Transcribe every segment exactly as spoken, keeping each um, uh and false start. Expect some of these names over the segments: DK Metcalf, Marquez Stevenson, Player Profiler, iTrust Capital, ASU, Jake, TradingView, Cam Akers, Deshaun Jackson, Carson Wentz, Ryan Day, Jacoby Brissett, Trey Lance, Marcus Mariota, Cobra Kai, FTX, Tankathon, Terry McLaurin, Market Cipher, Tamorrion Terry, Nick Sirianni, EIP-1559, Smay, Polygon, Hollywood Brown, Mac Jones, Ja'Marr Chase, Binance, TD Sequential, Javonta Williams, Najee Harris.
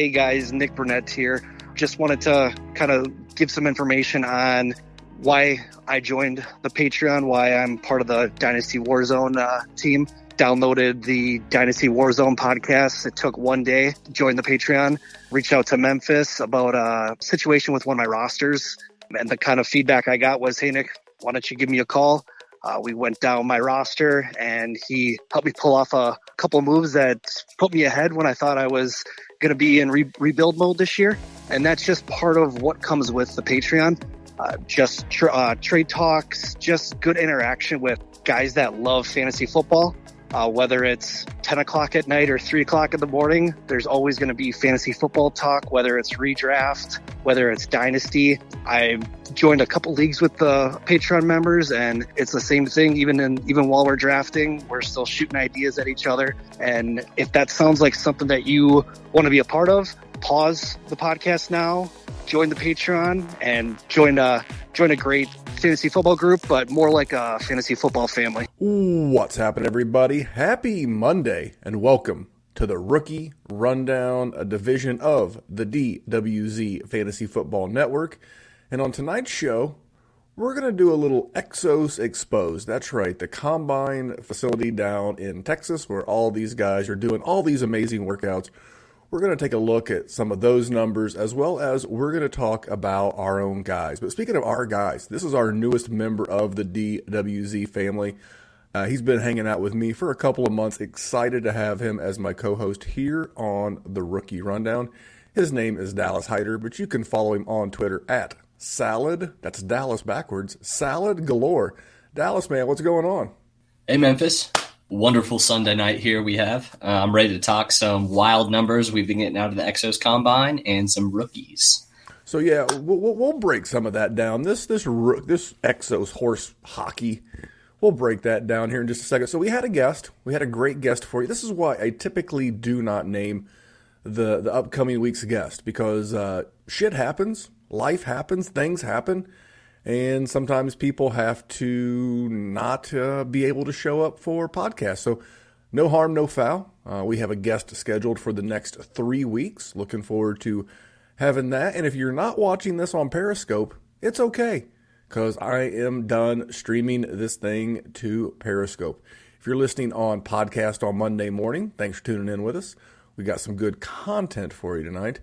Hey guys, Nick Burnett here. Just wanted to kind of give some information on why I joined the Patreon, why I'm part of the Dynasty Warzone uh, team. Downloaded the Dynasty Warzone podcast. It took one day. Joined the Patreon. Reached out to Memphis about a situation with one of my rosters. And the kind of feedback I got was, hey, Nick, why don't you give me a call? Uh, we went down my roster, and he helped me pull off a couple moves that put me ahead when I thought I was going to be in re- rebuild mode this year. And that's just part of what comes with the Patreon. Uh, just tra- uh, trade talks, just good interaction with guys that love fantasy football. Uh, whether it's ten o'clock at night or three o'clock in the morning, there's always going to be fantasy football talk, whether it's redraft, whether it's dynasty. I joined a couple leagues with the Patreon members, and it's the same thing. Even in, even while we're drafting, we're still shooting ideas at each other. And if that sounds like something that you want to be a part of, pause the podcast now, join the Patreon, and join a, join a great fantasy football group, but more like a fantasy football family. What's happening, everybody? Happy Monday, and welcome to the Rookie Rundown, a division of the D W Z Fantasy Football Network. And on tonight's show, we're going to do a little Exos Exposed. That's right, the Combine facility down in Texas where all these guys are doing all these amazing workouts. We're going to take a look at some of those numbers, as well as we're going to talk about our own guys. But speaking of our guys, this is our newest member of the D W Z family. Uh, he's been hanging out with me for a couple of months. Excited to have him as my co-host here on the Rookie Rundown. His name is Dallas Heider, but you can follow him on Twitter at Salad, that's Dallas backwards, Salad Galore. Dallas, man, what's going on? Hey, Memphis. Wonderful Sunday night here we have. Uh, I'm ready to talk some wild numbers we've been getting out of the Exos Combine and some rookies. So, yeah, we'll, we'll break some of that down. This this this Exos horse hockey, we'll break that down here in just a second. So we had a guest. We had a great guest for you. This is why I typically do not name the, the upcoming week's guest, because uh, shit happens, life happens, things happen. And sometimes people have to not uh, be able to show up for podcasts. So no harm, no foul. Uh, we have a guest scheduled for the next three weeks. Looking forward to having that. And if you're not watching this on Periscope, it's okay, because I am done streaming this thing to Periscope. If you're listening on podcast on Monday morning, thanks for tuning in with us. We got some good content for you tonight.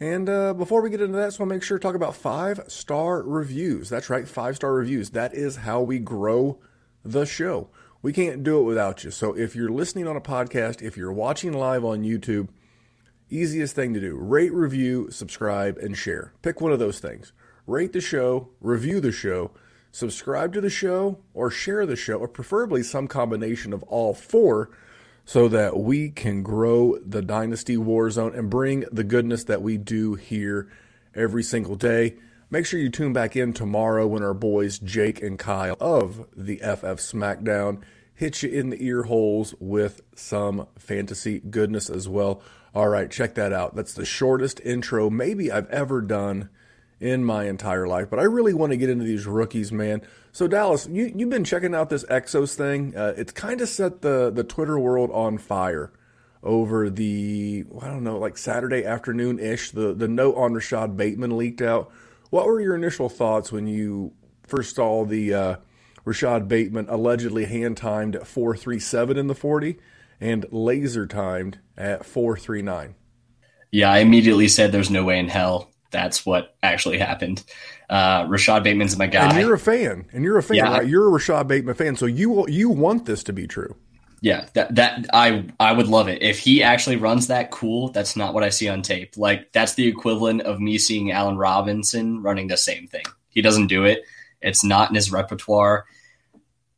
And uh, before we get into that, so I'll make sure to talk about five-star reviews. That's right, five-star reviews. That is how we grow the show. We can't do it without you. So if you're listening on a podcast, if you're watching live on YouTube, easiest thing to do, rate, review, subscribe, and share. Pick one of those things. Rate the show, review the show, subscribe to the show, or share the show, or preferably some combination of all four, so that we can grow the Dynasty Warzone and bring the goodness that we do here every single day. Make sure you tune back in tomorrow when our boys Jake and Kyle of the F F Smackdown hit you in the ear holes with some fantasy goodness as well. All right, check that out. That's the shortest intro maybe I've ever done in my entire life, but I really want to get into these rookies, man. So Dallas, you, you've been checking out this Exos thing. Uh, it's kind of set the, the Twitter world on fire over the, I don't know, like Saturday afternoon-ish, the, the note on Rashad Bateman leaked out. What were your initial thoughts when you first saw the uh, Rashad Bateman allegedly hand-timed at four thirty-seven in the forty and laser-timed at four thirty-nine? Yeah, I immediately said there's no way in hell that's what actually happened. Uh, Rashad Bateman's my guy. And you're a fan. And you're a fan, yeah, right? You're a Rashad Bateman fan, so you you want this to be true. Yeah, that that I I would love it. If he actually runs that cool, that's not what I see on tape. Like, that's the equivalent of me seeing Allen Robinson running the same thing. He doesn't do it. It's not in his repertoire.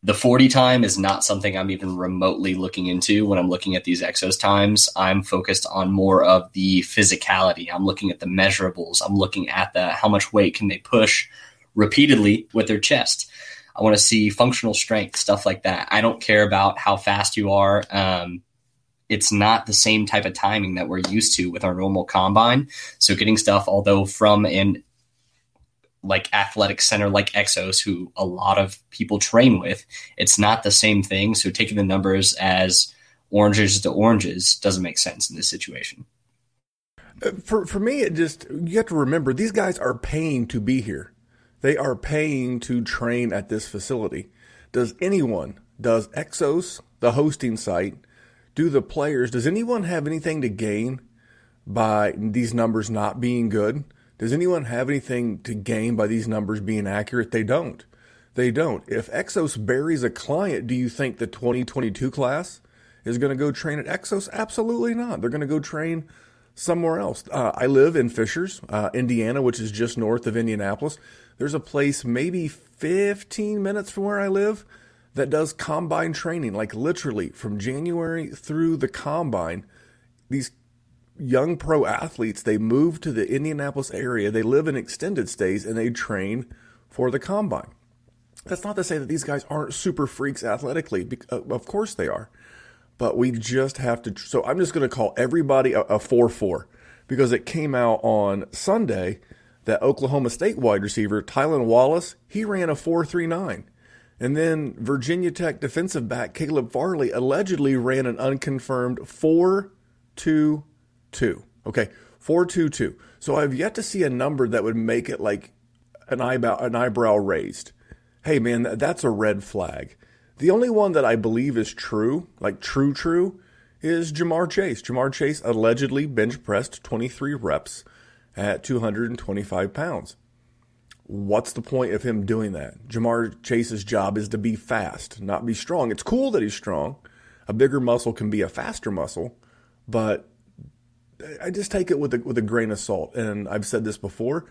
The forty time is not something I'm even remotely looking into when I'm looking at these Exos times. I'm focused on more of the physicality. I'm looking at the measurables. I'm looking at the how much weight can they push repeatedly with their chest. I want to see functional strength, stuff like that. I don't care about how fast you are. Um, it's not the same type of timing that we're used to with our normal combine. So getting stuff, although from an like athletic center, like Exos, who a lot of people train with, it's not the same thing. So taking the numbers as oranges to oranges doesn't make sense in this situation. For for me, it just, you have to remember, these guys are paying to be here. They are paying to train at this facility. Does anyone, does Exos, the hosting site, do the players, does anyone have anything to gain by these numbers not being good? Does anyone have anything to gain by these numbers being accurate? They don't. They don't. If Exos buries a client, do you think the twenty twenty-two class is going to go train at Exos? Absolutely not. They're going to go train somewhere else. Uh, I live in Fishers, uh, Indiana, which is just north of Indianapolis. There's a place maybe fifteen minutes from where I live that does combine training, like literally from January through the combine. These young pro athletes, they move to the Indianapolis area, they live in extended stays, and they train for the combine. That's not to say that these guys aren't super freaks athletically. Of course they are. But we just have to, so I'm just going to call everybody a four four, because it came out on Sunday that Oklahoma State wide receiver Tylan Wallace, he ran a four three nine. And then Virginia Tech defensive back Caleb Farley allegedly ran an unconfirmed four two two. Okay, four two two. So I've yet to see a number that would make it like an eyebrow, an eyebrow raised. Hey man, that's a red flag. The only one that I believe is true, like true, true, is Ja'Marr Chase. Ja'Marr Chase allegedly bench pressed twenty-three reps at two hundred twenty-five pounds. What's the point of him doing that? Ja'Marr Chase's job is to be fast, not be strong. It's cool that he's strong. A bigger muscle can be a faster muscle, but I just take it with a, with a grain of salt. And I've said this before,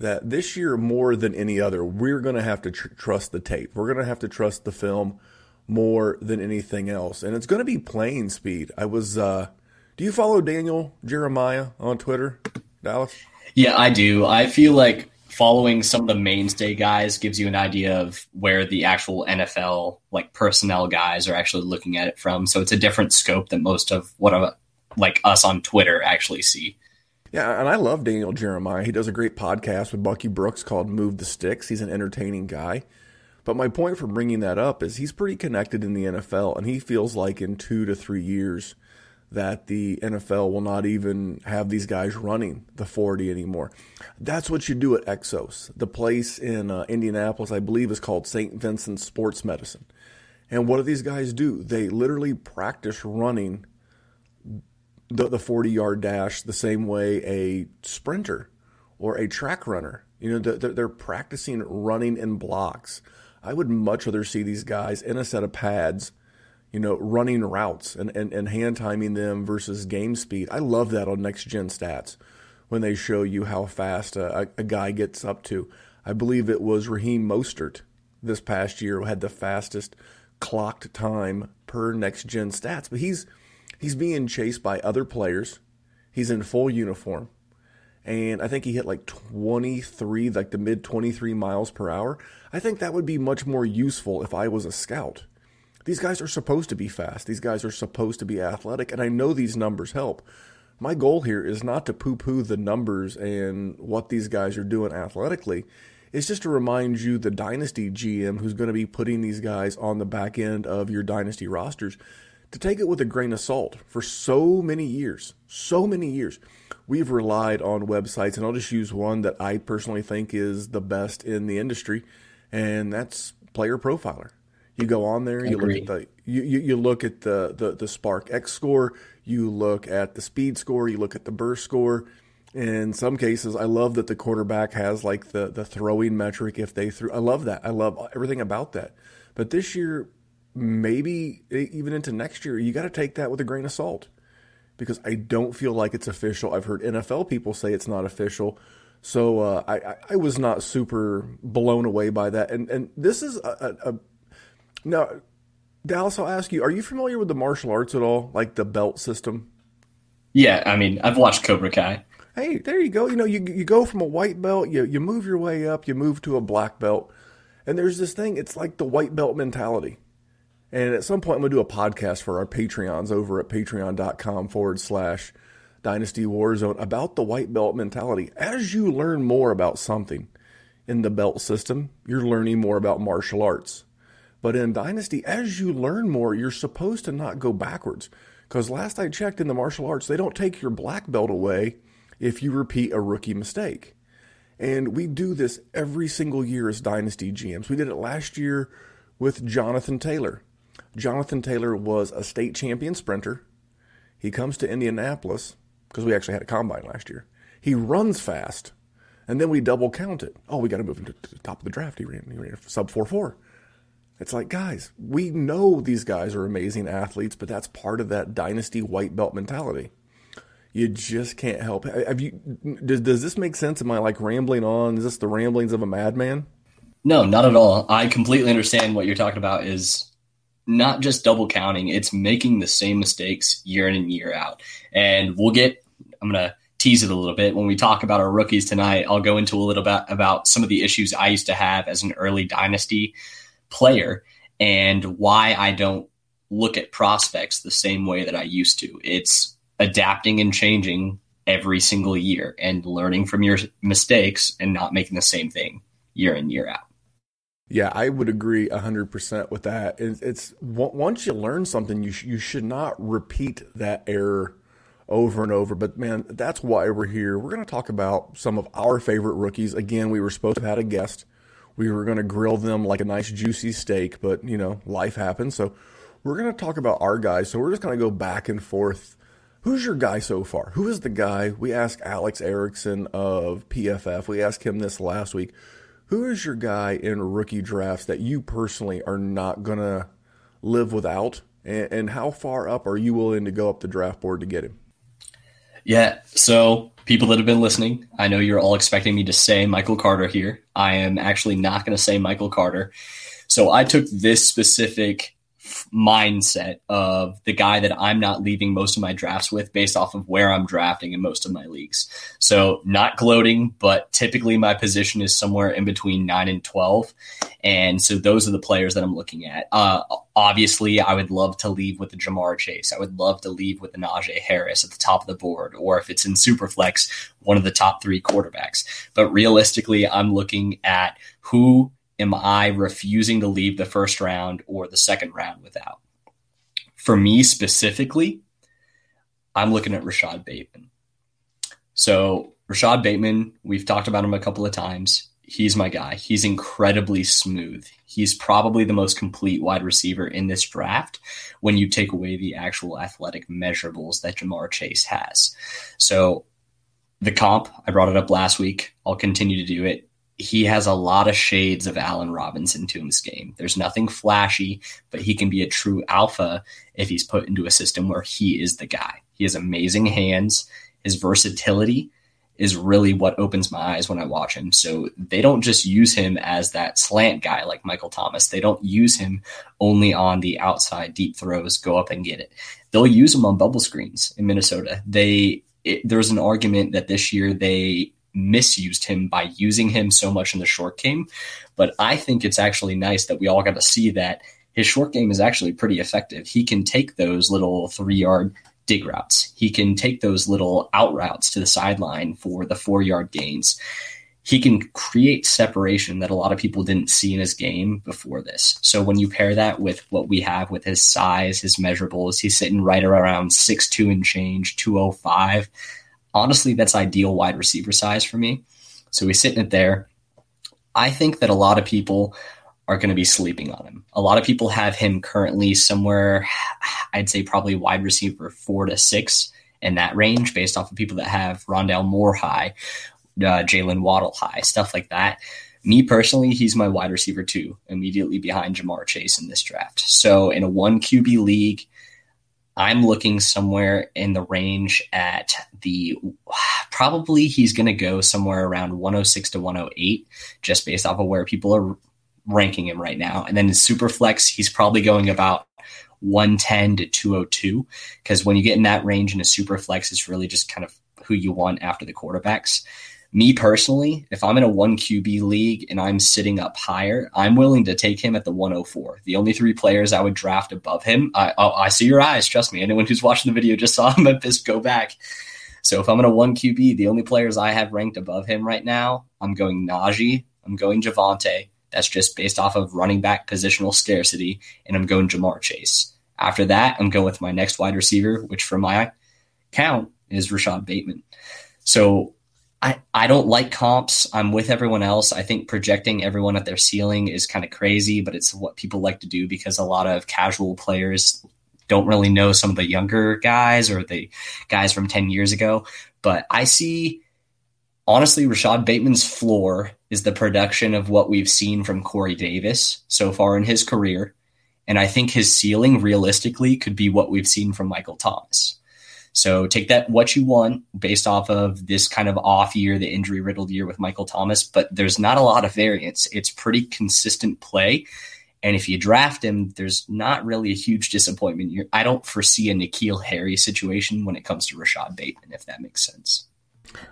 that this year more than any other, we're going to have to tr- trust the tape. We're going to have to trust the film more than anything else. And it's going to be playing speed. I was, uh, do you follow Daniel Jeremiah on Twitter, Dallas? Yeah, I do. I feel like following some of the mainstay guys gives you an idea of where the actual N F L, like personnel guys are actually looking at it from. So it's a different scope than most of what a, like us on Twitter actually see. Yeah, and I love Daniel Jeremiah. He does a great podcast with Bucky Brooks called Move the Sticks. He's an entertaining guy. But my point for bringing that up is he's pretty connected in the N F L, and he feels like in two to three years that the N F L will not even have these guys running the forty anymore. That's what you do at Exos. The place in uh, Indianapolis, I believe, is called Saint Vincent Sports Medicine. And what do these guys do? They literally practice running the forty-yard dash the same way a sprinter or a track runner. You know, they're, they're practicing running in blocks. I would much rather see these guys in a set of pads, you know, running routes and, and, and hand-timing them versus game speed. I love that on Next Gen Stats when they show you how fast a, a guy gets up to. I believe it was Raheem Mostert this past year who had the fastest clocked time per Next Gen Stats. But he's... He's being chased by other players. He's in full uniform. And I think he hit like twenty-three, like the mid twenty-three miles per hour. I think that would be much more useful if I was a scout. These guys are supposed to be fast. These guys are supposed to be athletic. And I know these numbers help. My goal here is not to poo-poo the numbers and what these guys are doing athletically. It's just to remind you the Dynasty G M who's going to be putting these guys on the back end of your Dynasty rosters, to take it with a grain of salt. For so many years, so many years, we've relied on websites, and I'll just use one that I personally think is the best in the industry, and that's Player Profiler. You go on there, you look at the you, you, you look at the, the, the Spark X score, you look at the speed score, you look at the burst score. In some cases, I love that the quarterback has like the, the throwing metric if they threw. I love that. I love everything about that. But this year, maybe even into next year, you got to take that with a grain of salt, because I don't feel like it's official. I've heard N F L people say it's not official. So uh, I, I was not super blown away by that. And and this is a, a, a – now, Dallas, I'll ask you, are you familiar with the martial arts at all, like the belt system? Yeah, I mean, I've watched Cobra Kai. Hey, there you go. You know, you you go from a white belt, you you move your way up, you move to a black belt. And there's this thing, it's like the white belt mentality. And at some point, I'm going to do a podcast for our Patreons over at patreon.com forward slash Dynasty Warzone about the white belt mentality. As you learn more about something in the belt system, you're learning more about martial arts. But in Dynasty, as you learn more, you're supposed to not go backwards. Because last I checked in the martial arts, they don't take your black belt away if you repeat a rookie mistake. And we do this every single year as Dynasty G Ms. We did it last year with Jonathan Taylor. Jonathan Taylor was a state champion sprinter. He comes to Indianapolis, because we actually had a combine last year. He runs fast, and then we double count it. Oh, we got to move him to the top of the draft. He ran, he ran sub four four. It's like, guys, we know these guys are amazing athletes, but that's part of that dynasty white belt mentality. You just can't help. Have you? Does, does this make sense? Am I like rambling on? Is this the ramblings of a madman? No, not at all. I completely understand what you're talking about is not just double counting. It's making the same mistakes year in and year out. And we'll get, I'm going to tease it a little bit. When we talk about our rookies tonight, I'll go into a little bit about some of the issues I used to have as an early dynasty player and why I don't look at prospects the same way that I used to. It's adapting and changing every single year and learning from your mistakes and not making the same thing year in, year out. Yeah, I would agree one hundred percent with that. It's, it's once you learn something, you sh- you should not repeat that error over and over. But man, that's why we're here. We're going to talk about some of our favorite rookies. Again, we were supposed to have had a guest. We were going to grill them like a nice juicy steak, but you know, life happens. So we're going to talk about our guys. So we're just going to go back and forth. Who's your guy so far? Who is the guy? We asked Alex Erickson of P F F. We asked him this last week. Who is your guy in rookie drafts that you personally are not going to live without? And, and how far up are you willing to go up the draft board to get him? Yeah, so people that have been listening, I know you're all expecting me to say Michael Carter here. I am actually not going to say Michael Carter. So I took this specific mindset of the guy that I'm not leaving most of my drafts with based off of where I'm drafting in most of my leagues. So not gloating, but typically my position is somewhere in between nine and twelve. And so those are the players that I'm looking at. Uh, obviously, I would love to leave with the Ja'Marr Chase. I would love to leave with the Najee Harris at the top of the board, or if it's in Superflex, one of the top three quarterbacks. But realistically, I'm looking at who am I refusing to leave the first round or the second round without? For me specifically, I'm looking at Rashad Bateman. So Rashad Bateman, we've talked about him a couple of times. He's my guy. He's incredibly smooth. He's probably the most complete wide receiver in this draft when you take away the actual athletic measurables that Ja'Marr Chase has. So the comp, I brought it up last week. I'll continue to do it. He has a lot of shades of Allen Robinson to his game. There's nothing flashy, but he can be a true alpha if he's put into a system where he is the guy. He has amazing hands. His versatility is really what opens my eyes when I watch him. So they don't just use him as that slant guy like Michael Thomas. They don't use him only on the outside deep throws, go up and get it. They'll use him on bubble screens in Minnesota. They it, there's an argument that this year they misused him by using him so much in the short game. But I think it's actually nice that we all got to see that his short game is actually pretty effective. He can take those little three-yard dig routes. He can take those little out routes to the sideline for the four-yard gains. He can create separation that a lot of people didn't see in his game before this. So when you pair that with what we have with his size, his measurables, he's sitting right around six two and change, two oh five. Honestly, that's ideal wide receiver size for me. So he's sitting it there. I think that a lot of people are going to be sleeping on him. A lot of people have him currently somewhere, I'd say probably wide receiver four to six in that range, based off of people that have Rondale Moore high, uh, Jaylen Waddle high, stuff like that. Me personally, he's my wide receiver two, immediately behind Ja'Marr Chase in this draft. So in a one Q B league, I'm looking somewhere in the range at the probably he's going to go somewhere around one oh six to one oh eight, just based off of where people are ranking him right now. And then in super flex, he's probably going about one ten to two oh two, because when you get in that range in a super flex, it's really just kind of who you want after the quarterbacks. Me personally, if I'm in a one Q B league and I'm sitting up higher, I'm willing to take him at the one oh four. The only three players I would draft above him, I, oh, I see your eyes, trust me. Anyone who's watching the video just saw Memphis go back. So if I'm in a one Q B, the only players I have ranked above him right now, I'm going Najee, I'm going Javonte. That's just based off of running back positional scarcity, and I'm going Ja'Marr Chase. After that, I'm going with my next wide receiver, which for my count is Rashad Bateman. So I, I don't like comps. I'm with everyone else. I think projecting everyone at their ceiling is kind of crazy, but it's what people like to do because a lot of casual players don't really know some of the younger guys or the guys from ten years ago. But I see, honestly, Rashad Bateman's floor is the production of what we've seen from Corey Davis so far in his career. And I think his ceiling realistically could be what we've seen from Michael Thomas. So take that what you want based off of this kind of off year, the injury riddled year with Michael Thomas, but there's not a lot of variance. It's pretty consistent play. And if you draft him, there's not really a huge disappointment. You're, I don't foresee a N'Keal Harry situation when it comes to Rashad Bateman, if that makes sense.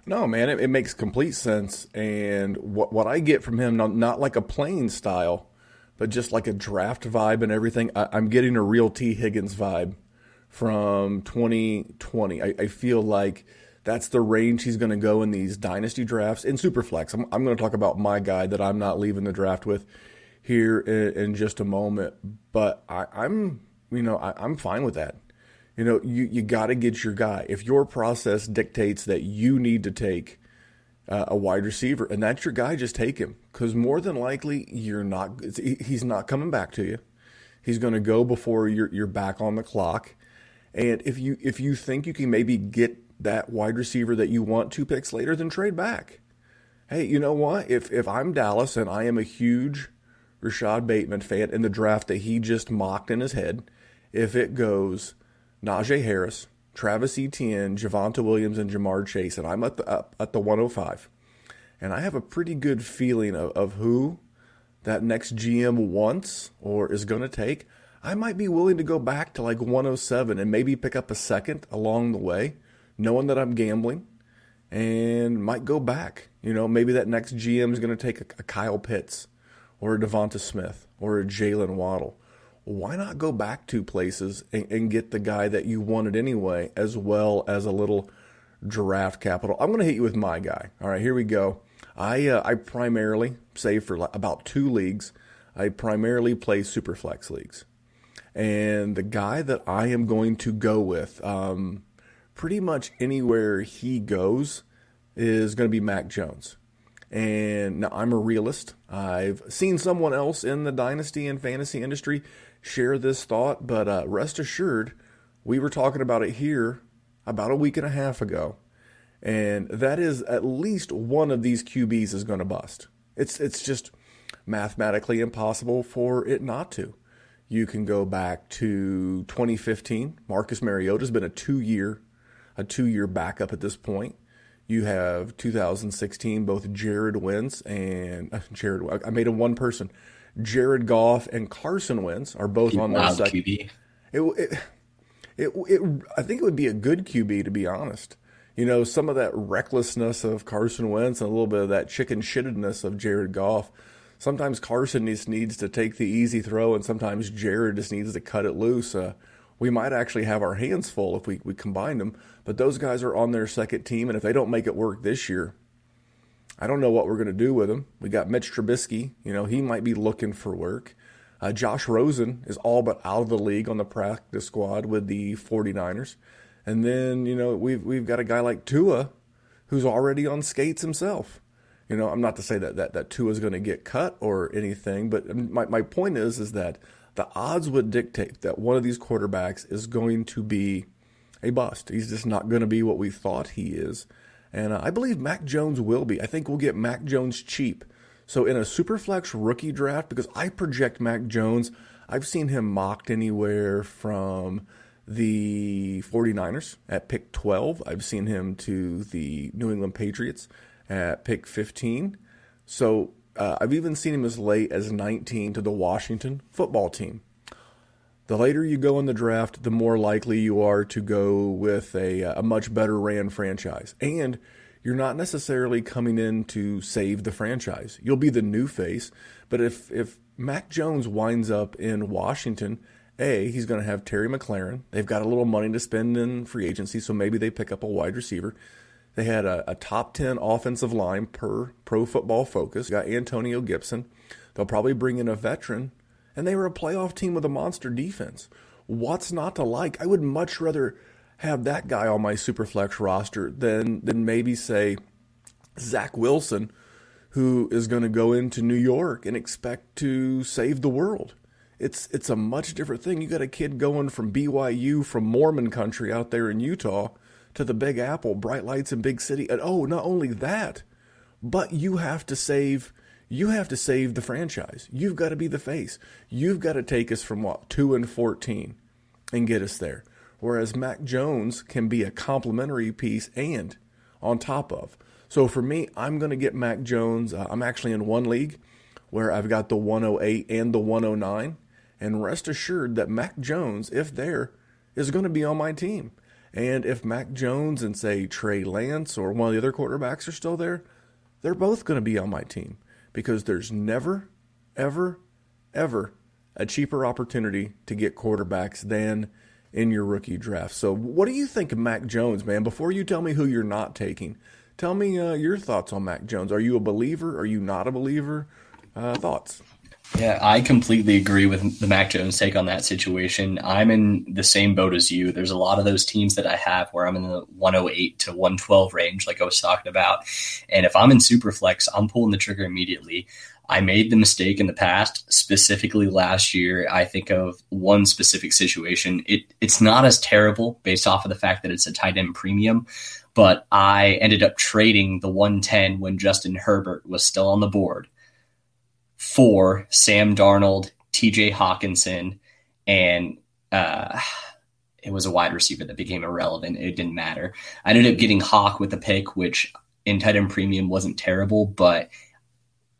No, man, it, it makes complete sense. And what, what I get from him, not, not like a playing style, but just like a draft vibe and everything, I, I'm getting a real T. Higgins vibe from twenty twenty. I, I feel like that's the range he's going to go in these dynasty drafts. In Superflex, I'm, I'm going to talk about my guy that I'm not leaving the draft with here in, in just a moment. But I, I'm, you know, I, I'm fine with that. You know, you, you got to get your guy. If your process dictates that you need to take uh, a wide receiver, and that's your guy, just take him. Because more than likely, you're not. He's not coming back to you. He's going to go before you're you're back on the clock. And if you if you think you can maybe get that wide receiver that you want two picks later, then trade back. Hey, you know what? If if I'm Dallas and I am a huge Rashad Bateman fan in the draft that he just mocked in his head, if it goes Najee Harris, Travis Etienne, Javonta Williams, and Ja'Marr Chase, and I'm at the up at the one oh five, and I have a pretty good feeling of, of who that next G M wants or is going to take, I might be willing to go back to like one oh seven and maybe pick up a second along the way, knowing that I'm gambling, and might go back. You know, maybe that next G M is going to take a, a Kyle Pitts or a Devonta Smith or a Jaylen Waddle. Why not go back two places and, and get the guy that you wanted anyway, as well as a little draft capital? I'm going to hit you with my guy. All right, here we go. I uh, I primarily, save for about two leagues, I primarily play Superflex leagues. And the guy that I am going to go with, um, pretty much anywhere he goes, is going to be Mac Jones. And now I'm a realist. I've seen someone else in the dynasty and fantasy industry share this thought, but uh, rest assured, we were talking about it here about a week and a half ago. And that is at least one of these Q Bs is going to bust. It's, it's just mathematically impossible for it not to. You can go back to twenty fifteen. Marcus Mariota has been a two-year, a two-year backup at this point. You have two thousand sixteen, both Jared Wentz and uh, Jared. I made him one person. Jared Goff and Carson Wentz are both on their second. Q B. It, it, it, it, I think it would be a good Q B, to be honest. You know, some of that recklessness of Carson Wentz and a little bit of that chicken shittedness of Jared Goff. Sometimes Carson just needs to take the easy throw, and sometimes Jared just needs to cut it loose. Uh, we might actually have our hands full if we, we combine them, but those guys are on their second team, and if they don't make it work this year, I don't know what we're going to do with them. We got Mitch Trubisky. You know, he might be looking for work. Uh, Josh Rosen is all but out of the league on the practice squad with the forty-niners. And then, you know, we've, we've got a guy like Tua who's already on skates himself. You know, I'm not to say that that, that Tua is going to get cut or anything, but my, my point is is that the odds would dictate that one of these quarterbacks is going to be a bust. He's just not going to be what we thought he is. And I believe Mac Jones will be. I think we'll get Mac Jones cheap. So in a Superflex rookie draft, because I project Mac Jones, I've seen him mocked anywhere from the forty-niners at pick twelve. I've seen him to the New England Patriots at pick fifteen. So uh, I've even seen him as late as nineteen to the Washington football team. The later you go in the draft, the more likely you are to go with a, a much better ran franchise. And you're not necessarily coming in to save the franchise. You'll be the new face. But if, if Mac Jones winds up in Washington, A, he's going to have Terry McLaurin. They've got a little money to spend in free agency, so maybe they pick up a wide receiver. They had a, a top ten offensive line per Pro Football Focus. Got Antonio Gibson. They'll probably bring in a veteran. And they were a playoff team with a monster defense. What's not to like? I would much rather have that guy on my Superflex roster than, than maybe, say, Zach Wilson, who is going to go into New York and expect to save the world. It's it's a much different thing. You got a kid going from B Y U, from Mormon country out there in Utah, to the Big Apple, bright lights in big city. And oh, not only that, but you have to save you have to save the franchise. You've got to be the face. You've got to take us from what, two and fourteen and get us there. Whereas Mac Jones can be a complementary piece and on top of. So for me, I'm going to get Mac Jones. Uh, I'm actually in one league where I've got the one oh eight and the one oh nine. And rest assured that Mac Jones, if there, is going to be on my team. And if Mac Jones and, say, Trey Lance or one of the other quarterbacks are still there, they're both going to be on my team. Because there's never, ever, ever a cheaper opportunity to get quarterbacks than in your rookie draft. So what do you think of Mac Jones, man? Before you tell me who you're not taking, tell me uh, your thoughts on Mac Jones. Are you a believer? Are you not a believer? Uh, thoughts? Yeah, I completely agree with the Mac Jones take on that situation. I'm in the same boat as you. There's a lot of those teams that I have where I'm in the one oh eight to one twelve range, like I was talking about. And if I'm in Superflex, I'm pulling the trigger immediately. I made the mistake in the past, specifically last year. I think of one specific situation. It It's not as terrible based off of the fact that it's a tight end premium, but I ended up trading the one ten when Justin Herbert was still on the board for Sam Darnold, T J Hawkinson, and uh, it was a wide receiver that became irrelevant. It didn't matter. I ended up getting Hawk with the pick, which in tight end premium wasn't terrible, but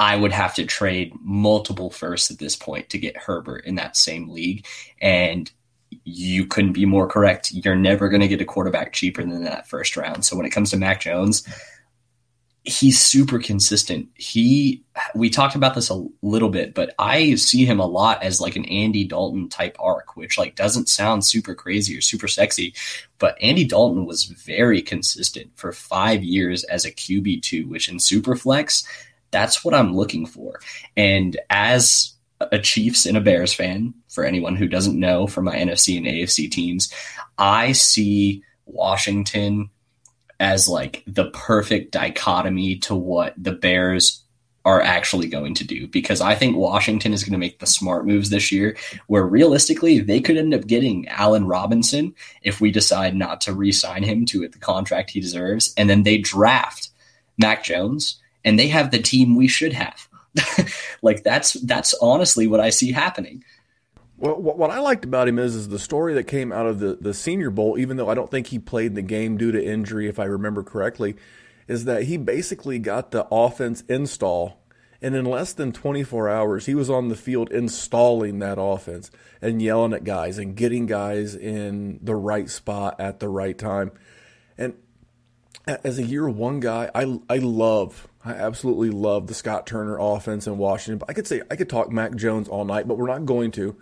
I would have to trade multiple firsts at this point to get Herbert in that same league. And you couldn't be more correct. You're never going to get a quarterback cheaper than that first round. So when it comes to Mac Jones, he's super consistent. He, we talked about this a little bit, but I see him a lot as like an Andy Dalton type arc, which like doesn't sound super crazy or super sexy, but Andy Dalton was very consistent for five years as a Q B two, which in Superflex, that's what I'm looking for. And as a Chiefs and a Bears fan, for anyone who doesn't know, for my N F C and A F C teams, I see Washington as like the perfect dichotomy to what the Bears are actually going to do, because I think Washington is going to make the smart moves this year where realistically they could end up getting Allen Robinson if we decide not to re-sign him to the contract he deserves. And then they draft Mac Jones and they have the team we should have. Like that's that's honestly what I see happening. Well, what I liked about him is is the story that came out of the, the Senior Bowl, even though I don't think he played the game due to injury, if I remember correctly, is that he basically got the offense install, and in less than twenty-four hours, he was on the field installing that offense and yelling at guys and getting guys in the right spot at the right time. And as a year one guy, I I love I absolutely love the Scott Turner offense in Washington. But I could say I could talk Mac Jones all night, but we're not going to,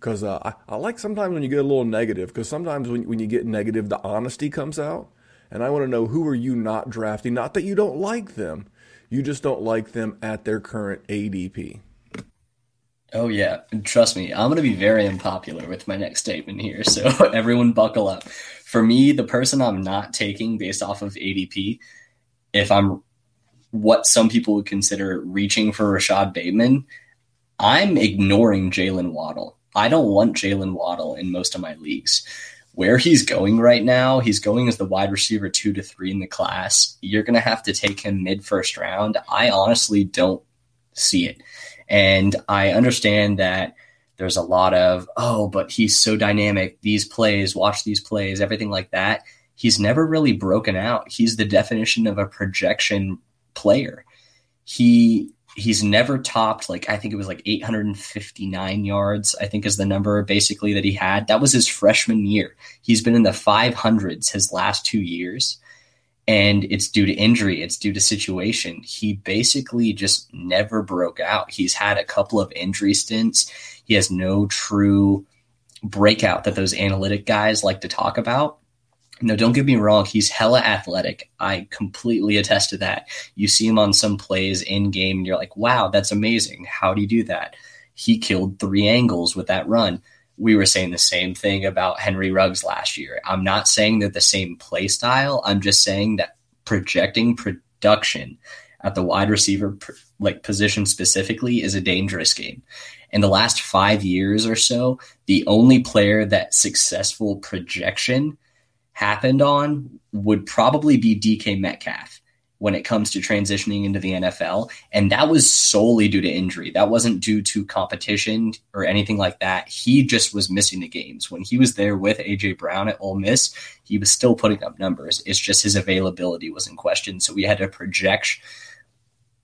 because uh, I, I like sometimes when you get a little negative, because sometimes when, when you get negative, the honesty comes out. And I want to know, who are you not drafting? Not that you don't like them. You just don't like them at their current A D P. Oh, yeah. And trust me, I'm going to be very unpopular with my next statement here. So everyone buckle up. For me, the person I'm not taking based off of A D P, if I'm what some people would consider reaching for Rashad Bateman, I'm ignoring Jaylen Waddle. I don't want Jaylen Waddle in most of my leagues. Where he's going right now, he's going as the wide receiver two to three in the class. You're going to have to take him mid-first round. I honestly don't see it. And I understand that there's a lot of, oh, but he's so dynamic, these plays, watch these plays, everything like that. He's never really broken out. He's the definition of a projection player. He he's never topped, like, I think it was like eight hundred fifty-nine yards, I think is the number basically that he had. That was his freshman year. He's been in the five hundreds his last two years, and it's due to injury. It's due to situation. He basically just never broke out. He's had a couple of injury stints. He has no true breakout that those analytic guys like to talk about. No, don't get me wrong. He's hella athletic. I completely attest to that. You see him on some plays in game and you're like, wow, that's amazing. How do you do that? He killed three angles with that run. we were saying the same thing about Henry Ruggs last year. I'm not saying they're the same play style. I'm just saying that projecting production at the wide receiver like position specifically is a dangerous game. In the last five years or so, the only player that successful projection happened on would probably be D K Metcalf when it comes to transitioning into the N F L. And that was solely due to injury. That wasn't due to competition or anything like that. He just was missing the games. When he was there with A J Brown at Ole Miss, he was still putting up numbers. It's just his availability was in question. So we had to project.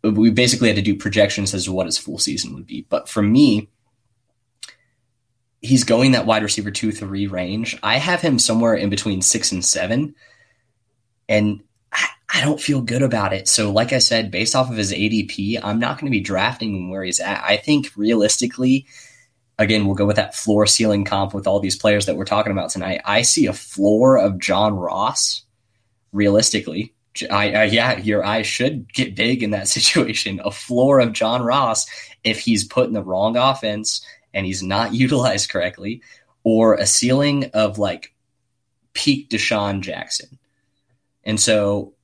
We basically had to do projections as to what his full season would be. But for me, he's going that wide receiver two, three range. I have him somewhere in between six and seven. And I don't feel good about it. So like I said, based off of his A D P, I'm not going to be drafting him where he's at. I think realistically, again, we'll go with that floor ceiling comp with all these players that we're talking about tonight. I see a floor of John Ross. Realistically, I, I, yeah, your eyes should get big in that situation. A floor of John Ross if he's put in the wrong offense and he's not utilized correctly, or a ceiling of like peak Deshaun Jackson. And so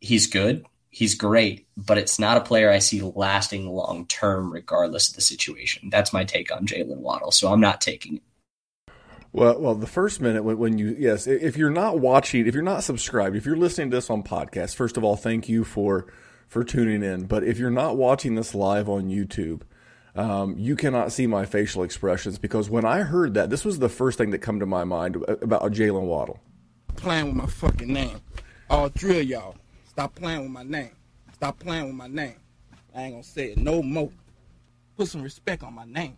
he's good, he's great, but it's not a player I see lasting long-term regardless of the situation. That's my take on Jaylen Waddle, so I'm not taking it. Well, well, the first minute when, when you, yes, if you're not watching, if you're not subscribed, if you're listening to this on podcast, first of all, thank you for, for tuning in. But if you're not watching this live on YouTube, um, you cannot see my facial expressions, because when I heard that, this was the first thing that came to my mind about Jaylen Waddle. Playing with my fucking name. I'll drill y'all. Stop playing with my name. Stop playing with my name. I ain't gonna say it no more. Put some respect on my name.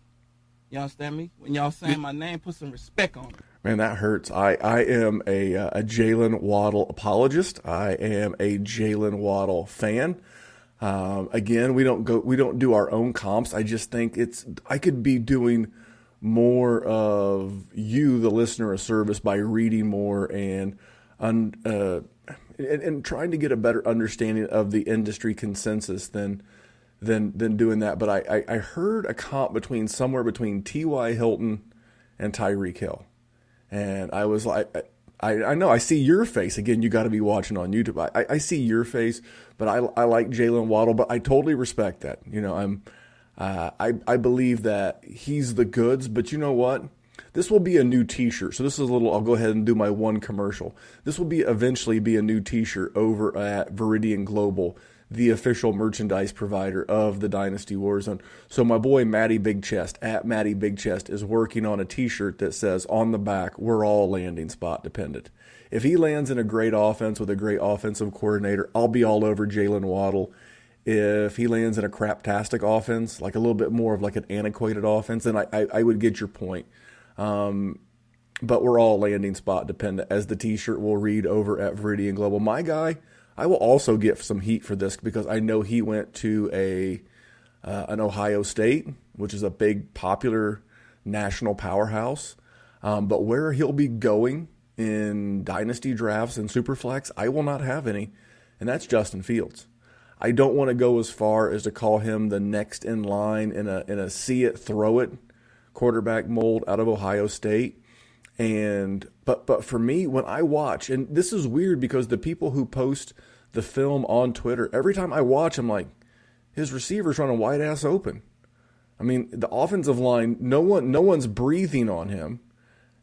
You understand me? When y'all saying my name, put some respect on it. Man, that hurts. I, I am a, a Jaylen Waddle apologist. I am a Jaylen Waddle fan. Um, again, we don't go. We don't do our own comps. I just think it's. I could be doing more of you, the listener, a service by reading more and. Un, uh, And, and trying to get a better understanding of the industry consensus than than than doing that. But I, I, I heard a comp between somewhere between T Y Hilton and Tyreek Hill. And I was like, I, I know, I see your face. Again, you got to be watching on YouTube. I, I see your face, but I, I like Jaylen Waddle, but I totally respect that. You know, I'm, uh, I, I believe that he's the goods, but you know what? This will be a new t-shirt. So this is a little, I'll go ahead and do my one commercial. This will be eventually be a new t-shirt over at Veridian Global, the official merchandise provider of the Dynasty Warzone. So my boy Matty Big Chest, at Matty Big Chest, is working on a t-shirt that says on the back, we're all landing spot dependent. If he lands in a great offense with a great offensive coordinator, I'll be all over Jaylen Waddle. If he lands in a craptastic offense, like a little bit more of like an antiquated offense, then I, I, I would get your point. Um, but we're all landing spot dependent, as the t-shirt will read over at Veridian Global. My guy, I will also get some heat for this because I know he went to a uh, an Ohio State, which is a big, popular national powerhouse. Um, but where he'll be going in dynasty drafts and superflex, I will not have any, and that's Justin Fields. I don't want to go as far as to call him the next in line in a in a see it, throw it quarterback mold out of Ohio State. And but but for me, when I watch, and this is weird because the people who post the film on Twitter, every time I watch, I'm like, his receiver's running wide ass open. I mean, the offensive line, no one no one's breathing on him.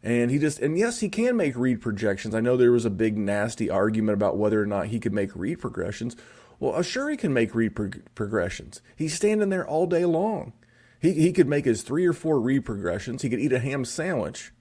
And he just and yes, he can make read projections. I know there was a big nasty argument about whether or not he could make read progressions. Well, sure he can make read pro- progressions. He's standing there all day long. He he could make his three or four read progressions. He could eat a ham sandwich.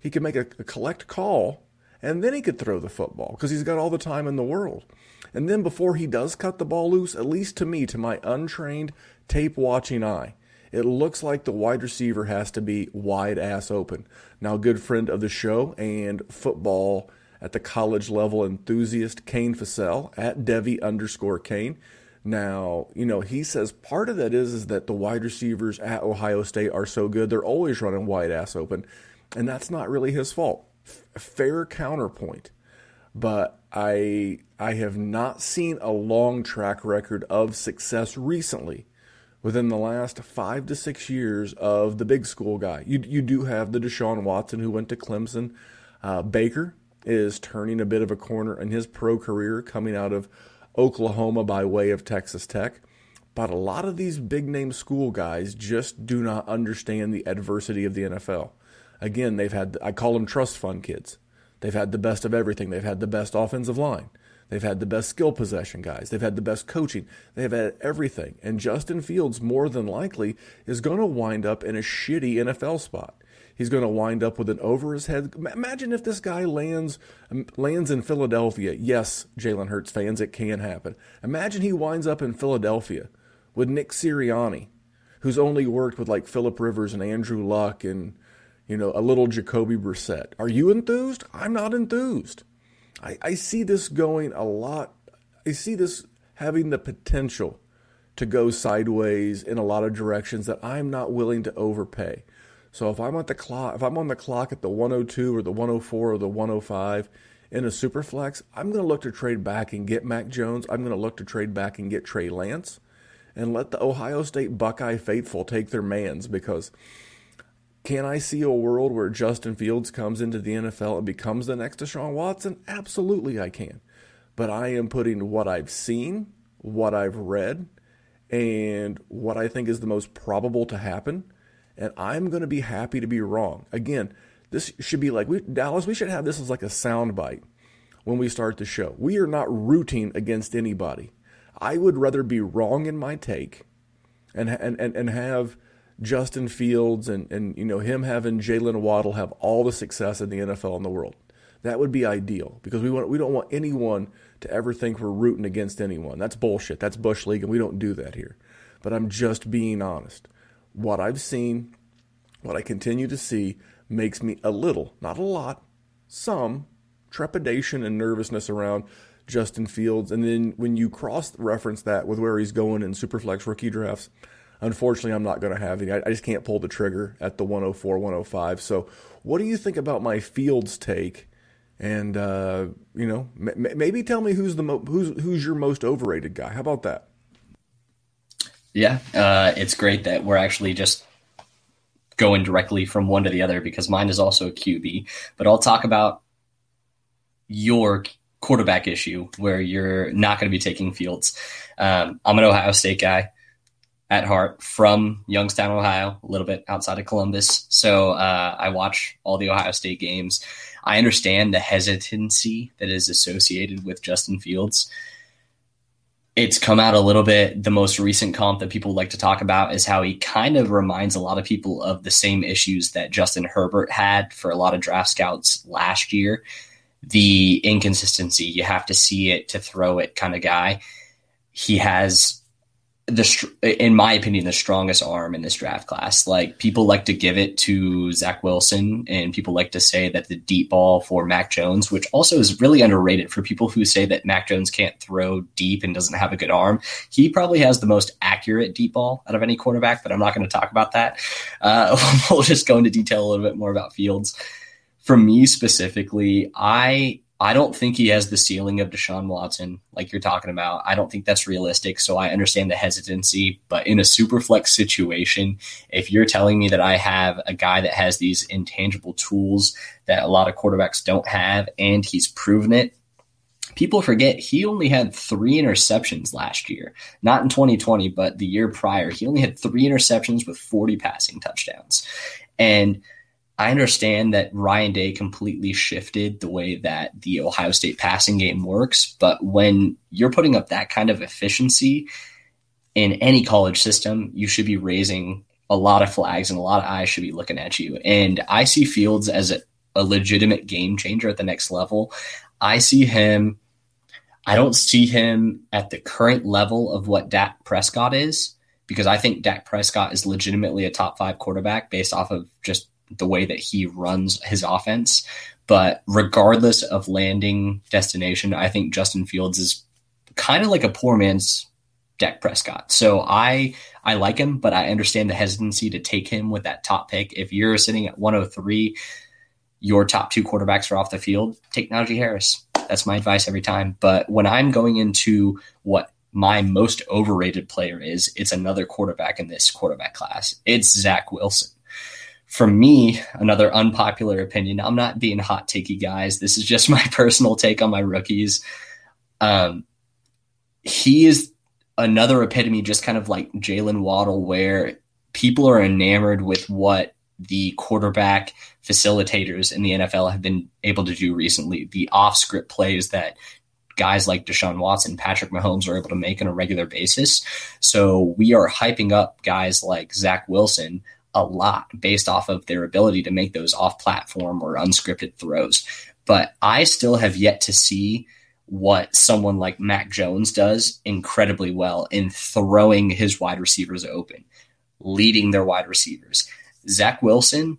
He could make a, a collect call, and then he could throw the football because he's got all the time in the world. And then before he does cut the ball loose, at least to me, to my untrained tape-watching eye, it looks like the wide receiver has to be wide-ass open. Now, a good friend of the show and football at the college level enthusiast, Kane Fassell, at Devi underscore Kane. Now, you know, he says part of that is, is that the wide receivers at Ohio State are so good. They're always running wide ass open, and that's not really his fault. F- fair counterpoint. But I I have not seen a long track record of success recently within the last five to six years of the big school guy. You you do have the Deshaun Watson who went to Clemson. Uh, Baker is turning a bit of a corner in his pro career coming out of Oklahoma by way of Texas Tech. But a lot of these big-name school guys just do not understand the adversity of the N F L. Again, they've had, I call them trust fund kids. They've had the best of everything. They've had the best offensive line. They've had the best skill possession guys. They've had the best coaching. They've had everything. And Justin Fields, more than likely, is going to wind up in a shitty N F L spot. He's going to wind up with an over his head. Imagine if this guy lands lands in Philadelphia. Yes, Jalen Hurts fans, it can happen. Imagine he winds up in Philadelphia with Nick Sirianni, who's only worked with like Phillip Rivers and Andrew Luck and, you know, a little Jacoby Brissett. Are you enthused? I'm not enthused. I, I see this going a lot. I see this having the potential to go sideways in a lot of directions that I'm not willing to overpay. So if I'm at the clock, if I'm on the clock at the one oh two or the one oh four or the one oh five in a super flex, I'm going to look to trade back and get Mac Jones. I'm going to look to trade back and get Trey Lance. And let the Ohio State Buckeye faithful take their mans, because can I see a world where Justin Fields comes into the N F L and becomes the next Deshaun Watson? Absolutely I can. But I am putting what I've seen, what I've read, and what I think is the most probable to happen, and I'm going to be happy to be wrong. Again, this should be like, we, Dallas, we should have this as like a soundbite when we start the show. We are not rooting against anybody. I would rather be wrong in my take and and, and have Justin Fields and, and you know him having Jaylen Waddle have all the success in the N F L in the world. That would be ideal, because we want we don't want anyone to ever think we're rooting against anyone. That's bullshit. That's Bush League, and we don't do that here. But I'm just being honest. What I've seen, what I continue to see, makes me a little, not a lot, some trepidation and nervousness around Justin Fields. And then when you cross-reference that with where he's going in Superflex rookie drafts, unfortunately, I'm not going to have any. I just can't pull the trigger at the one oh four, one oh five. So what do you think about my Fields take? And, uh, you know, m- maybe tell me who's the mo- who's who's your most overrated guy. How about that? Yeah, uh, it's great that we're actually just going directly from one to the other, because mine is also a Q B. But I'll talk about your quarterback issue where you're not going to be taking Fields. Um, I'm an Ohio State guy at heart, from Youngstown, Ohio, a little bit outside of Columbus. So uh, I watch all the Ohio State games. I understand the hesitancy that is associated with Justin Fields. It's come out a little bit. The most recent comp that people like to talk about is how he kind of reminds a lot of people of the same issues that Justin Herbert had for a lot of draft scouts last year. The inconsistency, you have to see it to throw it kind of guy. He has, the, in my opinion, the strongest arm in this draft class. Like, people like to give it to Zach Wilson, and people like to say that the deep ball for Mac Jones, which also is really underrated for people who say that Mac Jones can't throw deep and doesn't have a good arm. He probably has the most accurate deep ball out of any quarterback, but I'm not going to talk about that. Uh, we'll just go into detail a little bit more about Fields. For me specifically, I I don't think he has the ceiling of Deshaun Watson, like you're talking about. I don't think that's realistic, so I understand the hesitancy. But in a super flex situation, if you're telling me that I have a guy that has these intangible tools that a lot of quarterbacks don't have, and he's proven it, people forget he only had three interceptions last year. Not in twenty twenty, but the year prior. He only had three interceptions with forty passing touchdowns. And I understand that Ryan Day completely shifted the way that the Ohio State passing game works, but when you're putting up that kind of efficiency in any college system, you should be raising a lot of flags and a lot of eyes should be looking at you. And I see Fields as a, a legitimate game changer at the next level. I see him. I don't see him at the current level of what Dak Prescott is, because I think Dak Prescott is legitimately a top five quarterback based off of just the way that he runs his offense. But regardless of landing destination, I think Justin Fields is kind of like a poor man's Dak Prescott. So I I like him, but I understand the hesitancy to take him with that top pick. If you're sitting at one oh three, your top two quarterbacks are off the field, take Najee Harris. That's my advice every time. But when I'm going into what my most overrated player is, it's another quarterback in this quarterback class. It's Zach Wilson. For me, another unpopular opinion. I'm not being hot takey, guys. This is just my personal take on my rookies. Um, he is another epitome, just kind of like Jaylen Waddle, where people are enamored with what the quarterback facilitators in the N F L have been able to do recently. The off-script plays that guys like Deshaun Watson, Patrick Mahomes are able to make on a regular basis. So we are hyping up guys like Zach Wilson a lot based off of their ability to make those off-platform or unscripted throws. But I still have yet to see what someone like Mac Jones does incredibly well in throwing his wide receivers open, leading their wide receivers. Zach Wilson,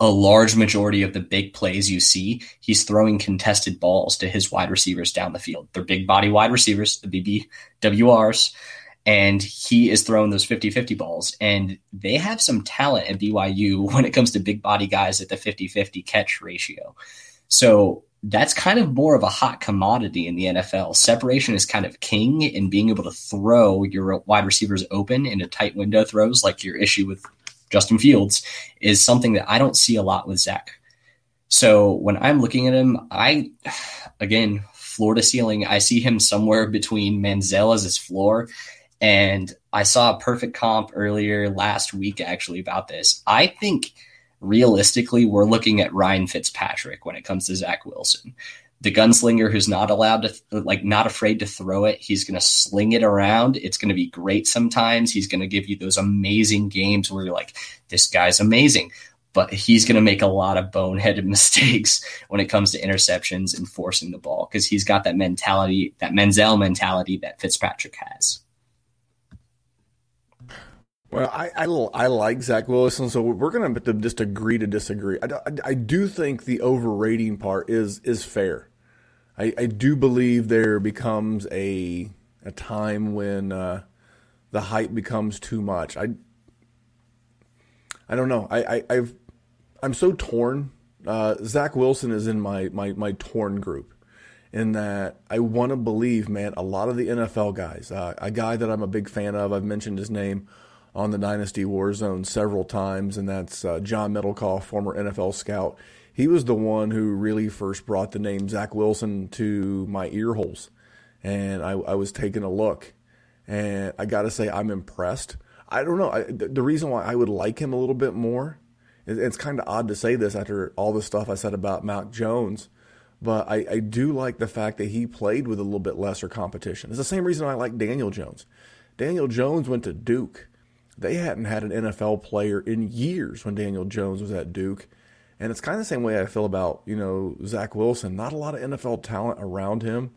a large majority of the big plays you see, he's throwing contested balls to his wide receivers down the field. They're big body wide receivers, the B B W Rs, and he is throwing those fifty-fifty balls. And they have some talent at B Y U when it comes to big body guys at the fifty-fifty catch ratio. So that's kind of more of a hot commodity in the N F L. Separation is kind of king, and being able to throw your wide receivers open into tight window throws, like your issue with Justin Fields, is something that I don't see a lot with Zach. So when I'm looking at him, I, again, floor to ceiling, I see him somewhere between Manziel as his floor. And I saw a perfect comp earlier last week, actually, about this. I think realistically, we're looking at Ryan Fitzpatrick when it comes to Zach Wilson, the gunslinger who's not allowed to, like, not afraid to throw it. He's going to sling it around. It's going to be great sometimes. He's going to give you those amazing games where you're like, this guy's amazing, but he's going to make a lot of boneheaded mistakes when it comes to interceptions and forcing the ball, because he's got that mentality, that Manziel mentality that Fitzpatrick has. Well, I, I, I like Zach Wilson, so we're going to have to just agree to disagree. I, I, I do think the overrating part is is fair. I, I do believe there becomes a a time when uh, the hype becomes too much. I I don't know. I, I, I've, I'm so torn. Uh, Zach Wilson is in my, my, my torn group, in that I want to believe, man, a lot of the N F L guys, uh, a guy that I'm a big fan of, I've mentioned his name on the Dynasty Warzone several times, and that's uh, John Middlecoff, former N F L scout. He was the one who really first brought the name Zach Wilson to my ear holes, and I, I was taking a look, and I got to say I'm impressed. I don't know. I, the, the reason why I would like him a little bit more, it, it's kind of odd to say this after all the stuff I said about Mac Jones, but I, I do like the fact that he played with a little bit lesser competition. It's the same reason I like Daniel Jones. Daniel Jones went to Duke. They hadn't had an N F L player in years when Daniel Jones was at Duke. And it's kind of the same way I feel about, you know, Zach Wilson. Not a lot of N F L talent around him.